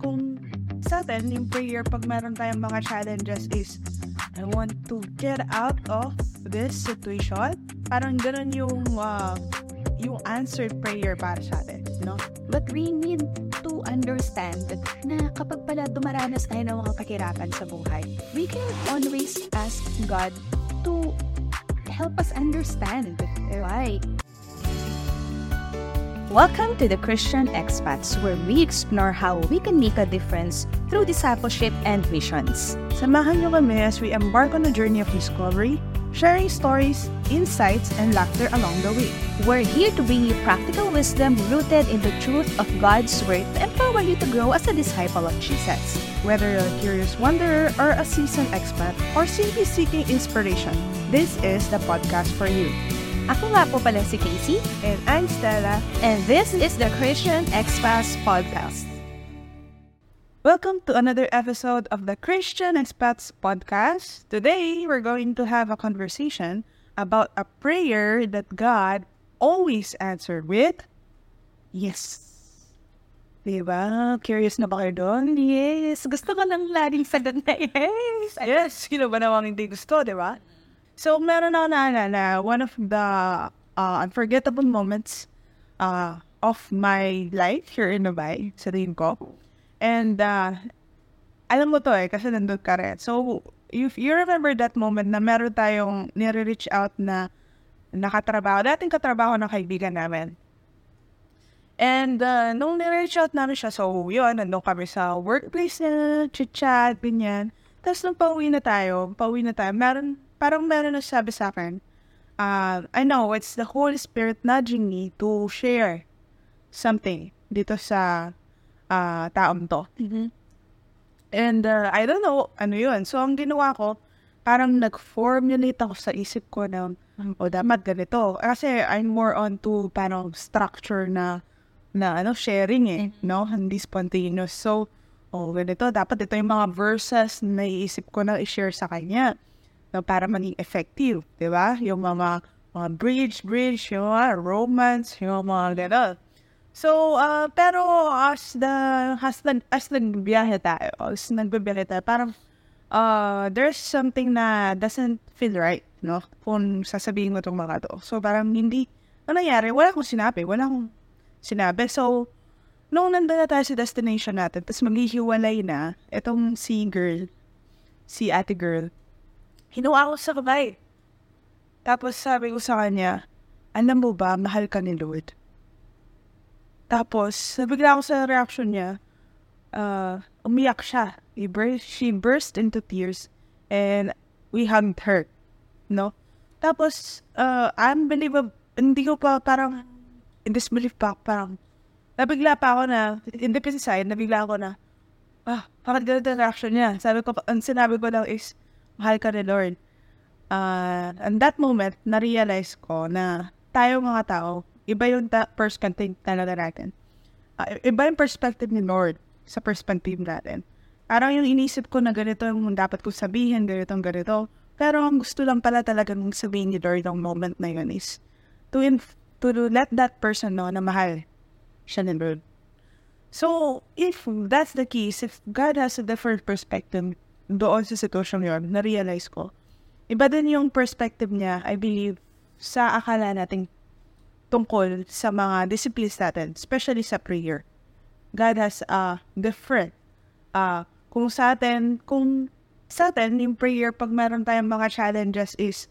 Kung sa atin, yung prayer pag meron tayong mga challenges is, I want to get out of this situation. Parang ganun yung answered prayer para sa atin, no? But we need to understand na kapag pala dumaranas tayo ng mga kahirapan sa buhay, we can always ask God to help us understand why. Welcome to The Christian Expats, where we explore how we can make a difference through discipleship and missions. Samahan niyo kami as we embark on a journey of discovery, sharing stories, insights, and laughter along the way. We're here to bring you practical wisdom rooted in the truth of God's Word to empower you to grow as a disciple of Jesus. Whether you're a curious wanderer or a seasoned expat, or simply seeking inspiration, this is the podcast for you. Ako nga po pala si Casey. And I'm Stella. And this is the Christian Expats Podcast. Welcome to another episode of the Christian Expats Podcast. Today, we're going to have a conversation about a prayer that God always answered with yes. Diba? Curious na ba kayo doon? Yes. Gusto ka lang laging sa doon na yes. Yes. Sino ba namang hindi gusto, diba? So, meron ako naalala, one of the unforgettable moments of my life here in Dubai, sa tingin ko. And, alam mo to kasi nandun ka rin. So, if you remember that moment na meron tayong nire-reach out na nakatrabaho, dating katrabaho ng kaibigan namin. And, nung nire-reach out namin siya, so yun, nandun kami sa workplace na, chit-chat, ganyan. Tapos, nung pauwi na tayo, Parang meron na sabi sa akin, I know, it's the Holy Spirit nudging me to share something dito sa taong to. Mm-hmm. And I don't know, ano yun. So, ang ginawa ko, parang nag-formulate ako sa isip ko na, dapat ganito. Kasi I'm more on to parang structure na sharing eh, mm-hmm. No? Hindi spontaneous. So, ganito, dapat ito yung mga verses na iisip ko na i-share sa kanya. No, para maging effective, di ba? Yung mga bridge, yung mga romance, yung mga gano'n. So, pero as nagbiyahe tayo, parang there's something na doesn't feel right, no? Kung sasabihin mo itong mga to. So, parang hindi, ano nangyari? Wala akong sinabi. So, nung nandun na tayo sa destination natin, tapos maghihiwalay na, itong si ate girl, hinawa ko sa kabay. Tapos sabi ko sa kanya, alam mo ba, mahal ka ni Lord? Tapos, nabigla ako sa reaction niya, umiyak siya. She burst into tears and we hugged her. No? Tapos, unbelievable, hindi ko pa parang, in disbelief pa, parang, nabigla pa ako na, in the inside, nabigla ako na, bakit ganito ang reaction niya? Sinabi ko lang is, mahal ka ni Lord. At that moment, na-realize ko na tayo mga tao, iba yung perspective talaga natin. Iba yung perspective ni Lord sa perspective natin. Parang yung inisip ko na ganito yung dapat ko sabihin, ganito. Pero ang gusto lang pala talaga nung sabihin ni Lord ang moment na yun is to let that person know na mahal siya ni Lord. So, if that's the case, if God has a different perspective doon sa sitwasyon yun, na-realize ko, iba din yung perspective niya, I believe, sa akala natin tungkol sa mga disciplines natin, especially sa prayer. God has a different. Kung sa atin, yung prayer, pag meron tayong mga challenges is,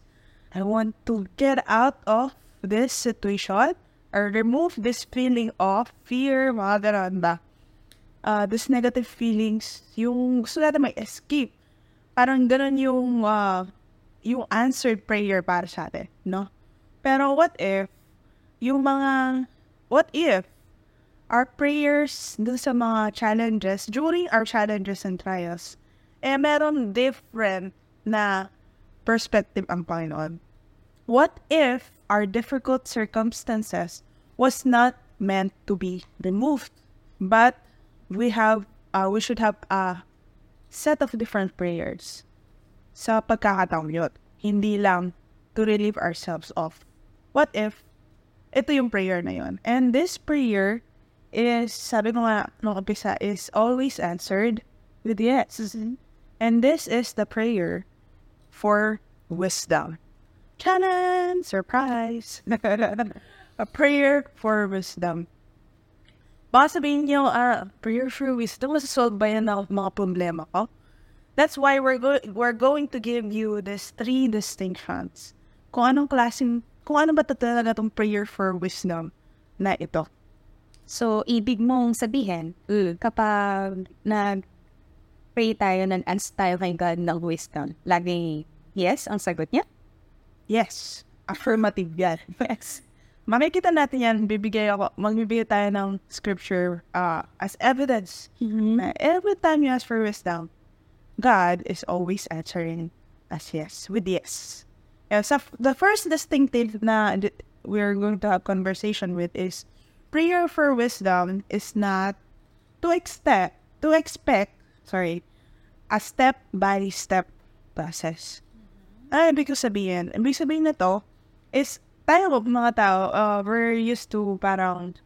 I want to get out of this situation or remove this feeling of fear, mga ganun ba? This negative feelings, yung gusto natin may escape. Parang ganun yung answered prayer para sa atin, no? Pero what if our prayers dun sa mga challenges, during our challenges and trials, meron different na perspective ang Panginoon? What if our difficult circumstances was not meant to be removed, but we should have a set of different prayers sa pagkakataong yun. Hindi lang to relieve ourselves of. What if ito yung prayer na yun? And this prayer is, sabi ko nga nung umpisa, is always answered with yes. Mm-hmm. And this is the prayer for wisdom. Challenge! Surprise! A prayer for wisdom. Baka sabihin niyo, prayer for wisdom, masasolve ba yan ng mga problema ko? That's why we're going to give you these three distinctions. Kung ano ba talaga itong prayer for wisdom na ito. So, ibig mong sabihin, kapag nag-pray tayo, nag-ask tayo kay God ng wisdom, laging yes ang sagot niya? Yes. Affirmative yan. Yes. Makikita natin yan, magbibigay tayo ng scripture as evidence. Mm-hmm. Every time you ask for wisdom, God is always answering as yes, with yes. Yeah, so the first distinctive na we're going to have conversation with is prayer for wisdom is not to expect a step-by-step process. Ay, ibig sabihin na to is tayo mga tao, we're used to parang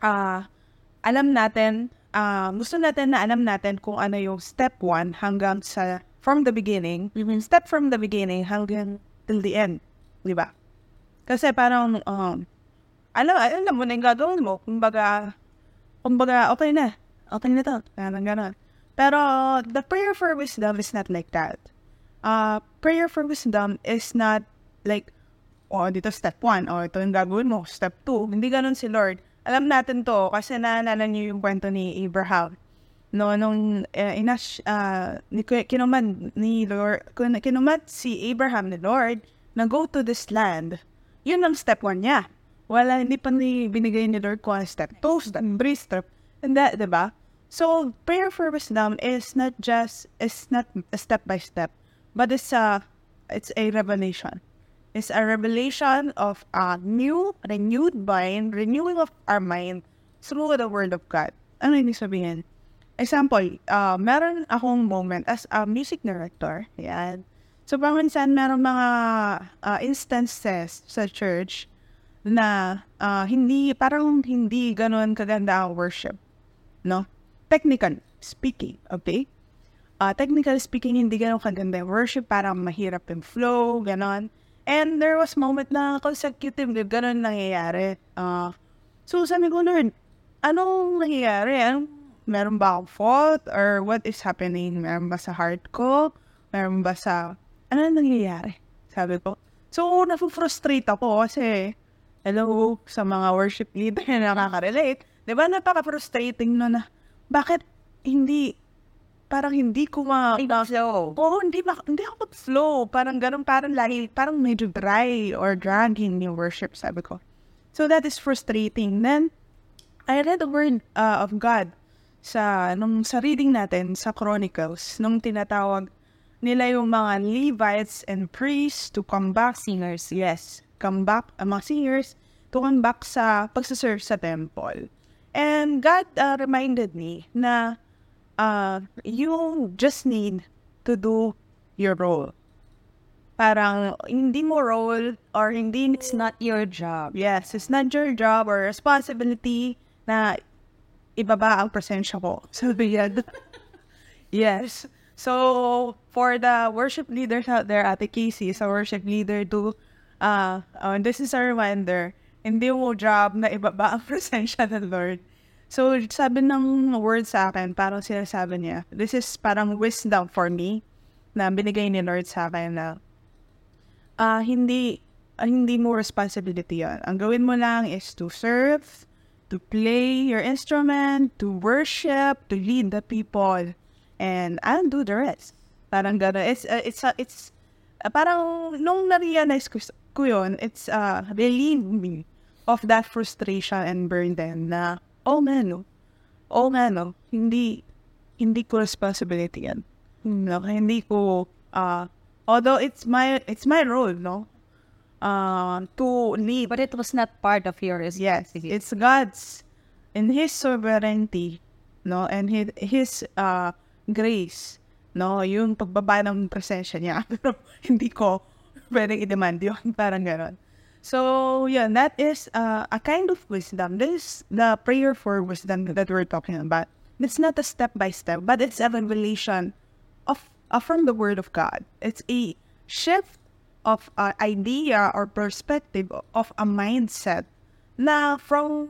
alam natin, gusto natin na alam natin kung ano yung step 1 hanggang sa from the beginning hanggang till the end, di ba? Kasi parang alam mo na yung gagawin mo, kumbaga okay na to, ganun. Pero the prayer for wisdom is not like that. Prayer for wisdom is not like, dito step 1, ito yung gagawin mo, step 2. Hindi ganun si Lord. Alam natin to, kasi naalala niyo yung kwento ni Abraham. No, nung kinumat si Abraham ni Lord na go to this land. Yun ang step 1 niya. Wala, hindi pa binigay ni Lord kung step 2, step 3, step, and that, diba? So, prayer for wisdom is not just, it's not a step by step, but it's a revelation. It's a revelation of a renewing of our mind through the Word of God. Ano ibig sabihin? Example, meron akong moment as a music director. Yan. So, paminsan meron mga instances sa church na hindi ganun kaganda ang worship. No? Technical speaking, okay? Technical speaking, hindi ganun kaganda ang worship. Parang mahirap yung flow, ganun. And there was moment na consecutive, ganun nangyayari. So, sabi ko, Lord, anong nangyayari? Meron ba akong fault? Or what is happening? Meron ba sa heart ko? Meron ba sa... Ano nangyayari? Sabi ko. So, nafu-frustrate ako kasi, hello, sa mga worship leader na nakaka-relate. Diba, napaka-frustrating na bakit hindi... Parang hindi ko flow. Hindi ako mag-flow. Parang ganun, parang medyo dry or dragging yung worship, sabi ko. So that is frustrating. Then, I read the word of God sa reading natin sa Chronicles, nung tinatawag nila yung mga Levites and priests to come back. Singers. Yes. Come back, mga singers, to come back sa pagsaserve sa temple. And God reminded me na you just need to do your role. Parang hindi mo role or hindi... It's not your job. Yes, it's not your job or responsibility na ibaba ang presensya ko. So, yeah. Yes. So, for the worship leaders out there, Ate Casey is a worship leader too. And this is a reminder, hindi mo job na ibaba ang presensya ng Lord. So, sabi ng word sa akin, parang sinasabi niya, this is parang wisdom for me na binigay ni Lord sa akin na hindi mo responsibility yun. Ang gawin mo lang is to serve, to play your instrument, to worship, to lead the people, and I'll do the rest. Parang gano'n. It's parang nung na-realize ko yun, it's relieved me of that frustration and burden na Oh man, no. Hindi ko responsibility yan. No, hindi ko, although it's my role, no? To lead. But it was not part of your responsibility. Yes, it's God's, in His sovereignty, no? And His grace, no? Yung pagbaba ng presensya niya. Pero hindi ko pwedeng i-demand yun. Parang gano'n. So yeah, that is a kind of wisdom. This is the prayer for wisdom that we're talking about. It's not a step-by-step, but it's a revelation of from the Word of God. It's a shift of idea or perspective of a mindset na from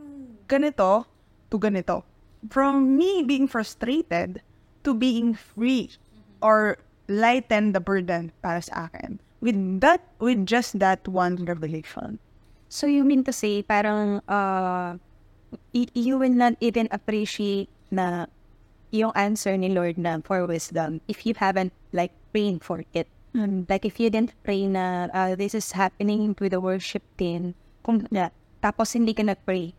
ganito to ganito. From me being frustrated to being free or lighten the burden para sa akin. With just that one revelation. So you mean to say, parang you will not even appreciate na yung answer ni Lord na for wisdom if you haven't like prayed for it. Like if you didn't pray na this is happening with the worship team, kung tapos hindi ka nag-pray.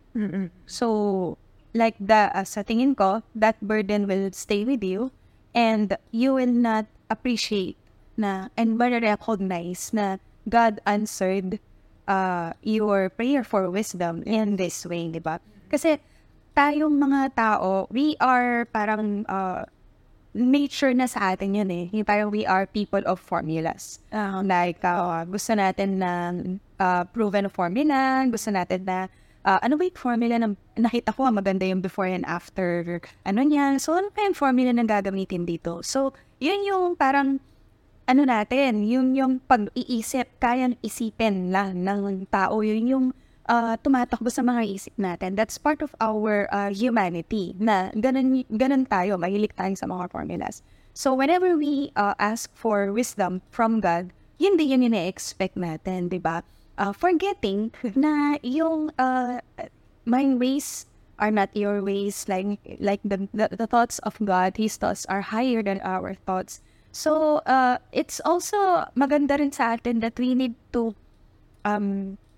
So like sa tingin ko, that burden will stay with you and you will not appreciate na and ma-recognize na God answered your prayer for wisdom in this way, di ba? Kasi tayong mga tao, we are parang nature na sa atin yun eh. Yung parang we are people of formulas. Like gusto natin ng proven formula, gusto natin na ano ba yung formula na nakita ko maganda yung before and after, ano niyan. So ano pa yung formula na gagamitin dito? So yun yung parang ano natin, yun yung pag-iisip, kayang isipin lang ng tao, yun yung tumatakbo sa mga isip natin. That's part of our humanity, na ganun tayo, mahilig tayo sa mga formulas. So whenever we ask for wisdom from God, yun din yun ina-expect natin, diba? Forgetting na yung my ways are not your ways, like the thoughts of God, His thoughts are higher than our thoughts. So, it's also maganda rin sa atin that we need to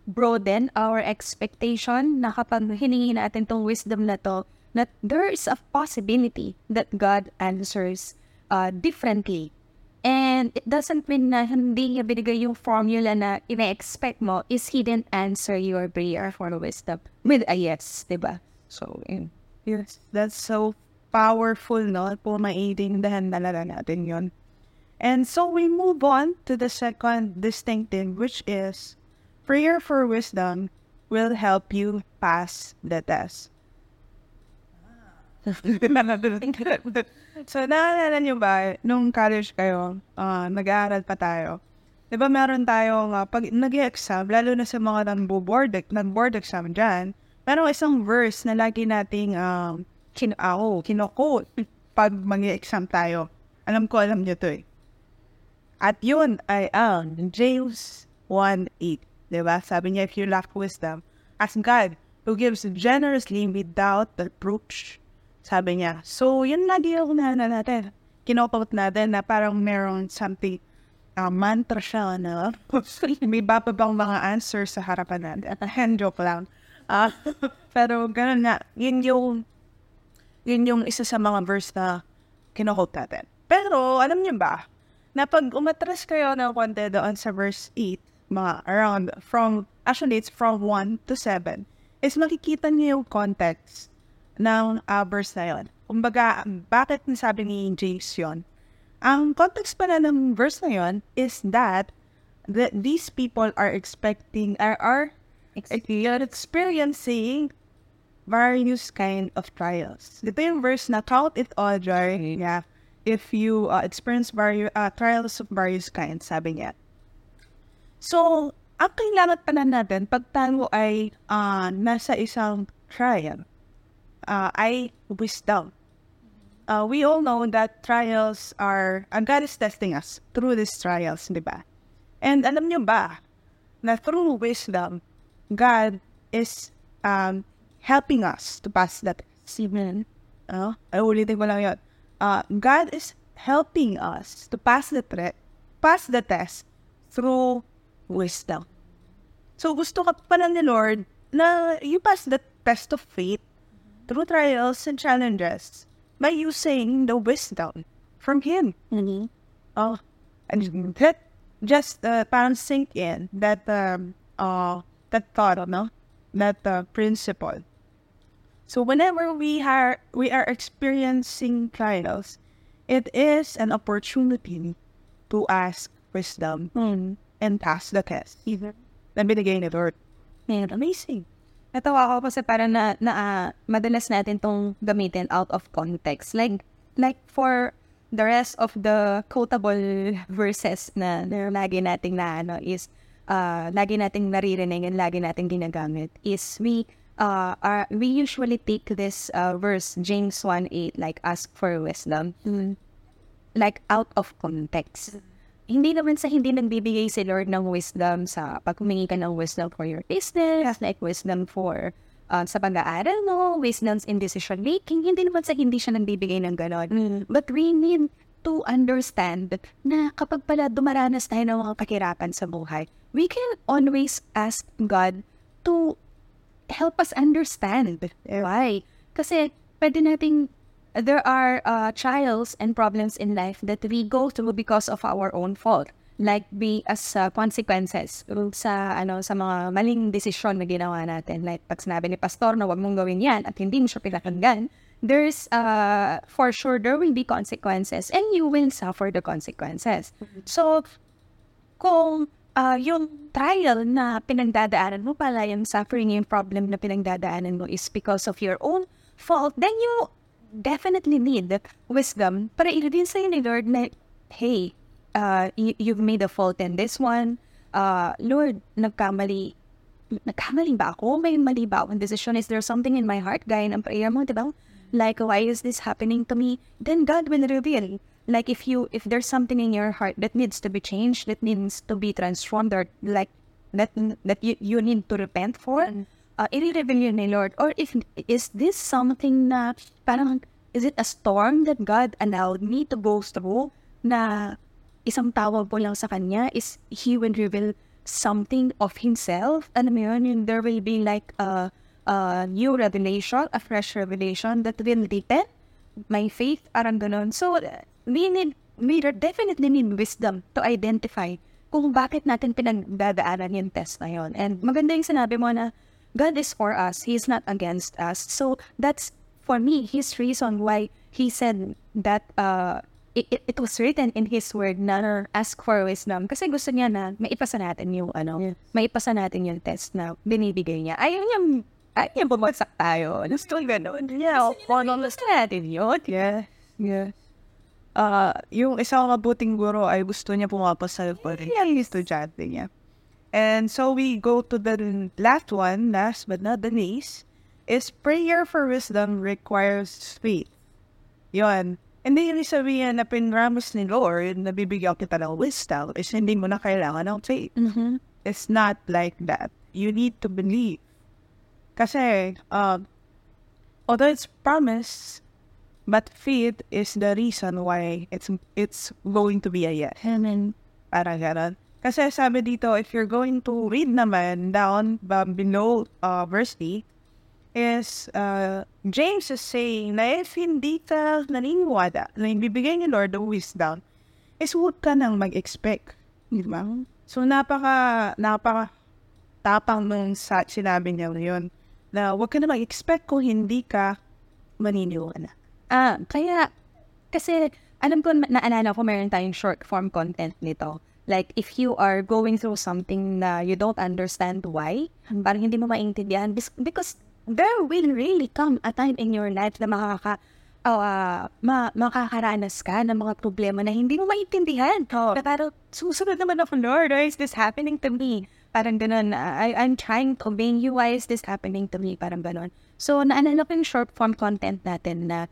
broaden our expectation na kapag hiningi natin tong wisdom na to, that there is a possibility that God answers differently. And it doesn't mean na hindi niya binigay yung formula na ina-expect mo is He didn't answer your prayer for wisdom with a yes, diba? So, yes, that's so powerful, no? Pumaiintindihan na natin yun. And so we move on to the second distinctive, which is prayer for wisdom will help you pass the test. So naalala nyo ba, nung college kayo, nag-aaral pa tayo, diba meron tayong, pag nag-exam, lalo na sa mga nag-board exam dyan, merong isang verse na lagi nating kino-quote pag mag-exam tayo. Alam nyo to eh. At yun ay James 1:8. Diba? Sabi niya, if you lack wisdom, ask God who gives generously without reproach. Sabi niya. So, yun lagi yung natin. Kinopot natin na parang meron something mantra siya, no? May bababang mga answers sa harapan natin. Hand joke lang. Pero ganun nga. Yun yung isa sa mga verse na kino-quote natin. Pero, alam niyo ba, na pag umatras kayo na konti doon sa verse 8, it's from 1 to 7, is makikita niyo yung context ng verse na yun. Kumbaga, bakit nasabi ni James yun? Ang context pala ng verse na yun is that these people are experiencing various kind of trials. Dito yung verse na count it all joy. Yeah. If you experience trials of various kinds, sabi niya. So, ang kailangan pa na natin pag tayo ay nasa isang trial ay wisdom. We all know that trials are, God is testing us through these trials, di ba? And alam niyo ba, na through wisdom, God is helping us to pass that test. Amen. Ay, ulitin ko lang yun. God is helping us to pass the test through wisdom. So, gusto ka pala ni Lord na you pass the test of faith through trials and challenges by using the wisdom from Him. And that just parang sink in that thought, no? That principle. So whenever we are experiencing trials, it is an opportunity to ask wisdom and pass the test. na binigay ni Lord. Man, amazing. Natawa ako kasi parang madalas natin tong gamitin out of context. Like for the rest of the quotable verses na lagi nating lagi nating naririnig and lagi nating ginagamit is we usually take this verse, James 1:8, like ask for wisdom, like out of context. Hindi naman sa hindi nagbibigay si Lord ng wisdom sa pag humingi ka ng wisdom for your business, like wisdom for sa pag-aaral, no? Wisdom in decision making. Hindi naman sa hindi siya nagbibigay ng ganon. But we need to understand na kapag pala dumaranas tayo ng mga kahirapan sa buhay, we can always ask God to help us understand why. Kasi pwede nating... There are trials and problems in life that we go through because of our own fault, like be as consequences sa mga maling desisyon na ginawa natin. Like pag sinabi ni pastor na wag mong gawin yan at hindi mo siya pinakinggan, there's for sure there will be consequences and you will suffer the consequences. So kung yung trial na pinagdadaanan mo pala, yung suffering, yung problem na pinagdadaanan mo is because of your own fault, then you definitely need wisdom para i-reveal sa'yo ni Lord na, hey, you've made a fault in this one. Lord, nagkamali. Nagkamali ba ako? May mali ba akong decision? Is there something in my heart? Gaya ng prayer mo, diba? Like, why is this happening to me? Then God will reveal. Like, if there's something in your heart that needs to be changed, that needs to be transformed, or like, that you need to repent for, i-reveal yun ni Lord. Or is this something na parang, is it a storm that God allowed me to go through na isang tawag po lang sa Kanya is He will reveal something of Himself? Ano mo yun? There will be like a new revelation, a fresh revelation that will deepen my faith, parang ganun. So, we definitely need wisdom to identify kung bakit natin pinagdadaanan yung test na yun. And maganda yung sinabi mo na, God is for us. He is not against us. So that's, for me, His reason why He said that it was written in His word na ask for wisdom. Kasi gusto niya na maipasa natin yung maipasa natin yung test na binibigay niya. Ayaw niya bumagsak tayo. Gusto niya ganun. Yeah, gusto natin yun. Yeah. Yung isang mabuting guro ay gusto niya pumapasa pa rin. Yeah, estudyante niya. And so we go to the last one, last but not the least, is prayer for wisdom requires faith. Yun. Hindi yung sabihin na pinramas ni Lord na bibigyan kita ng wisdom is hindi mo na kailangan ng faith. Mm-hmm. It's not like that. You need to believe. Kasi, although it's promised, but faith is the reason why it's going to be a yes. Amen. Parang ganon. Kasi sabi dito, if you're going to read naman down below verse 8, is James is saying na if hindi ka naniniwala na ibibigay ni Lord the wisdom, is huwag ka nang mag-expect. Diba? So napaka tapang nung sinabi niya yun, na huwag ka na mag-expect kung hindi ka maniniwala. Kaya, kasi alam ko, naalala ko meron tayong short form content nito. Like, if you are going through something na you don't understand why, parang hindi mo maintindihan, because there will really come a time in your life na makakaranas ka ng mga problema na hindi mo maintindihan. Oh. Pero susunod naman ako, Lord, why is this happening to me? Parang ganun, I'm trying to obey you, why is this happening to me? Parang ganun. So, naalala ko yung short form content natin na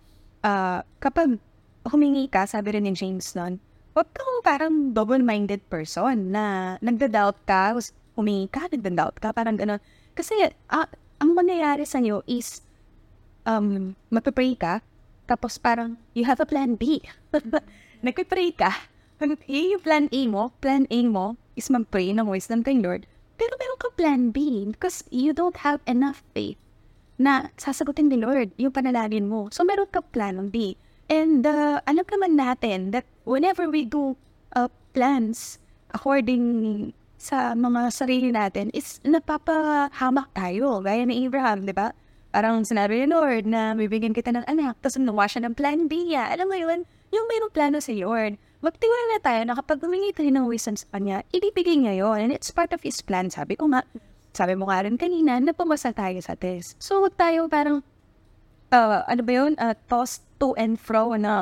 kapag humingi ka, sabi rin ni James nun, huwag kang parang double-minded person na nagda-doubt ka, humingi ka, nagda-doubt ka, parang gano'n. Kasi ang mangyayari sa'yo is magpipray ka, tapos parang you have a plan B. Nagpipray ka, yung plan A mo is magpray ng wisdom kay Lord, pero meron kang plan B because you don't have enough faith na sasagutin ni Lord yung panalangin mo. So meron kang plan B. And alam naman natin that whenever we do plans according sa mga sarili natin, is napapahamak tayo. Gaya ni Abraham, di ba? Parang sinabi ni Lord na bibigyan kita ng anak, tapos nawa siya ng plan B. Alam mo yun? yung mayroong plano si Lord. Magtiwala na tayo na kapag humingi tayo ng wisdom sa kanya, ibibigay niya yun. And it's part of his plan, sabi ko nga. Sabi mo nga rin kanina, napamasa tayo sa test. So, huwag tayo parang, tossed to and fro na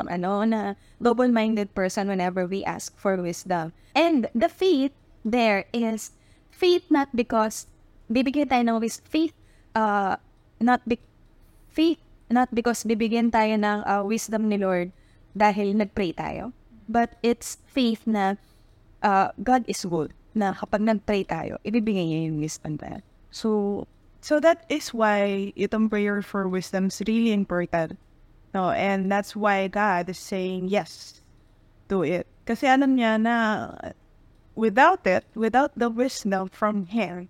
double-minded person whenever we ask for wisdom. And the faith there is faith not because bibigyan tayo ng wisdom. Faith not because bibigyan tayo ng wisdom ni Lord dahil nagpray tayo. But it's faith na God is good. Na kapag nagpray tayo, ibibigay niya yung wisdom tayo. So that is why itong prayer for wisdom is really important. No, and that's why God is saying yes to it. Kasi alam niya na without the wisdom from Him,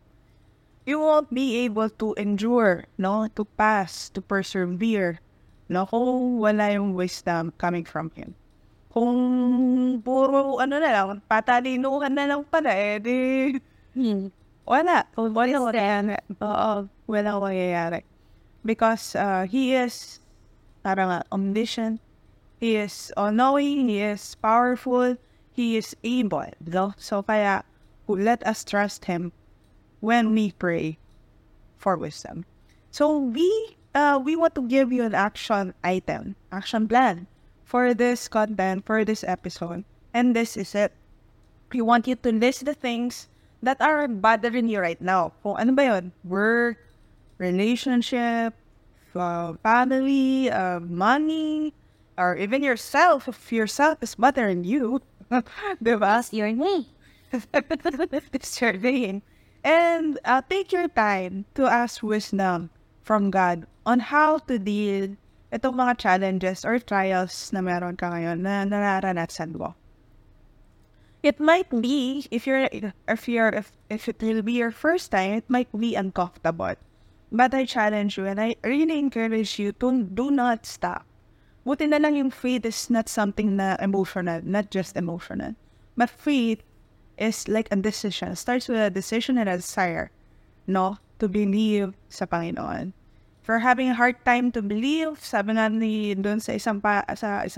you won't be able to endure, no, to pass, to persevere, no, kung wala yung wisdom coming from Him. Kung puro patalinuhan na lang pala wala. Walang mangyayari. Because He is parang omniscient, He is all-knowing, He is powerful, He is able. So kaya, let us trust Him when we pray for wisdom. So we want to give you an action item, action plan for this content, for this episode. And this is it. We want you to list the things that are bothering you right now. Kung ano ba yun? Work, relationship, family, money, or even yourself. If yourself is bothering you, diba? It's your name. It's your name. And take your time to ask wisdom from God on how to deal itong mga challenges or trials na meron ka ngayon na nararanasan mo. It might be, if it will be your first time, it might be uncomfortable. But I challenge you and I really encourage you to do not stop. Buti na lang yung faith is not something na emotional, not just emotional. But faith is like a decision. It starts with a decision and a desire, no, to believe sa Panginoon. If you're having a hard time to believe, sabi nga ni doon sa isang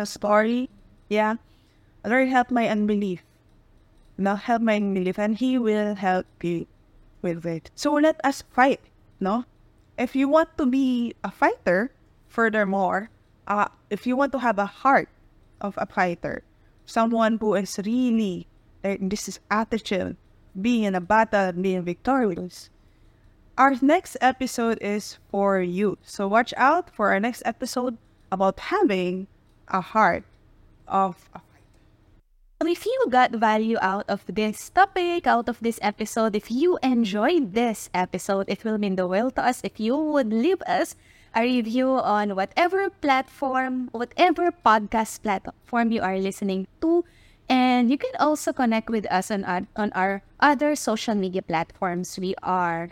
story, yeah, Lord, help my unbelief. No, help my unbelief, and He will help you with it. So let us fight, no? If you want to be a fighter, furthermore, if you want to have a heart of a fighter, someone who is really, this is attitude, being in a battle, being victorious, our next episode is for you. So watch out for our next episode about having a heart of a fighter. If you got value out of this topic, out of this episode, if you enjoyed this episode, it will mean the world to us if you would leave us a review on whatever platform, whatever podcast platform you are listening to. And you can also connect with us on our other social media platforms. We are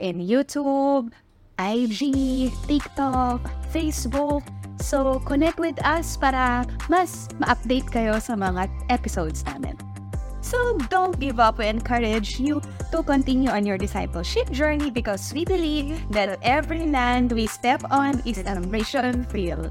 in YouTube, IG, TikTok, Facebook. So, connect with us para mas ma-update kayo sa mga episodes namin. So, don't give up. We encourage you to continue on your discipleship journey because we believe that every land we step on is an ambition field.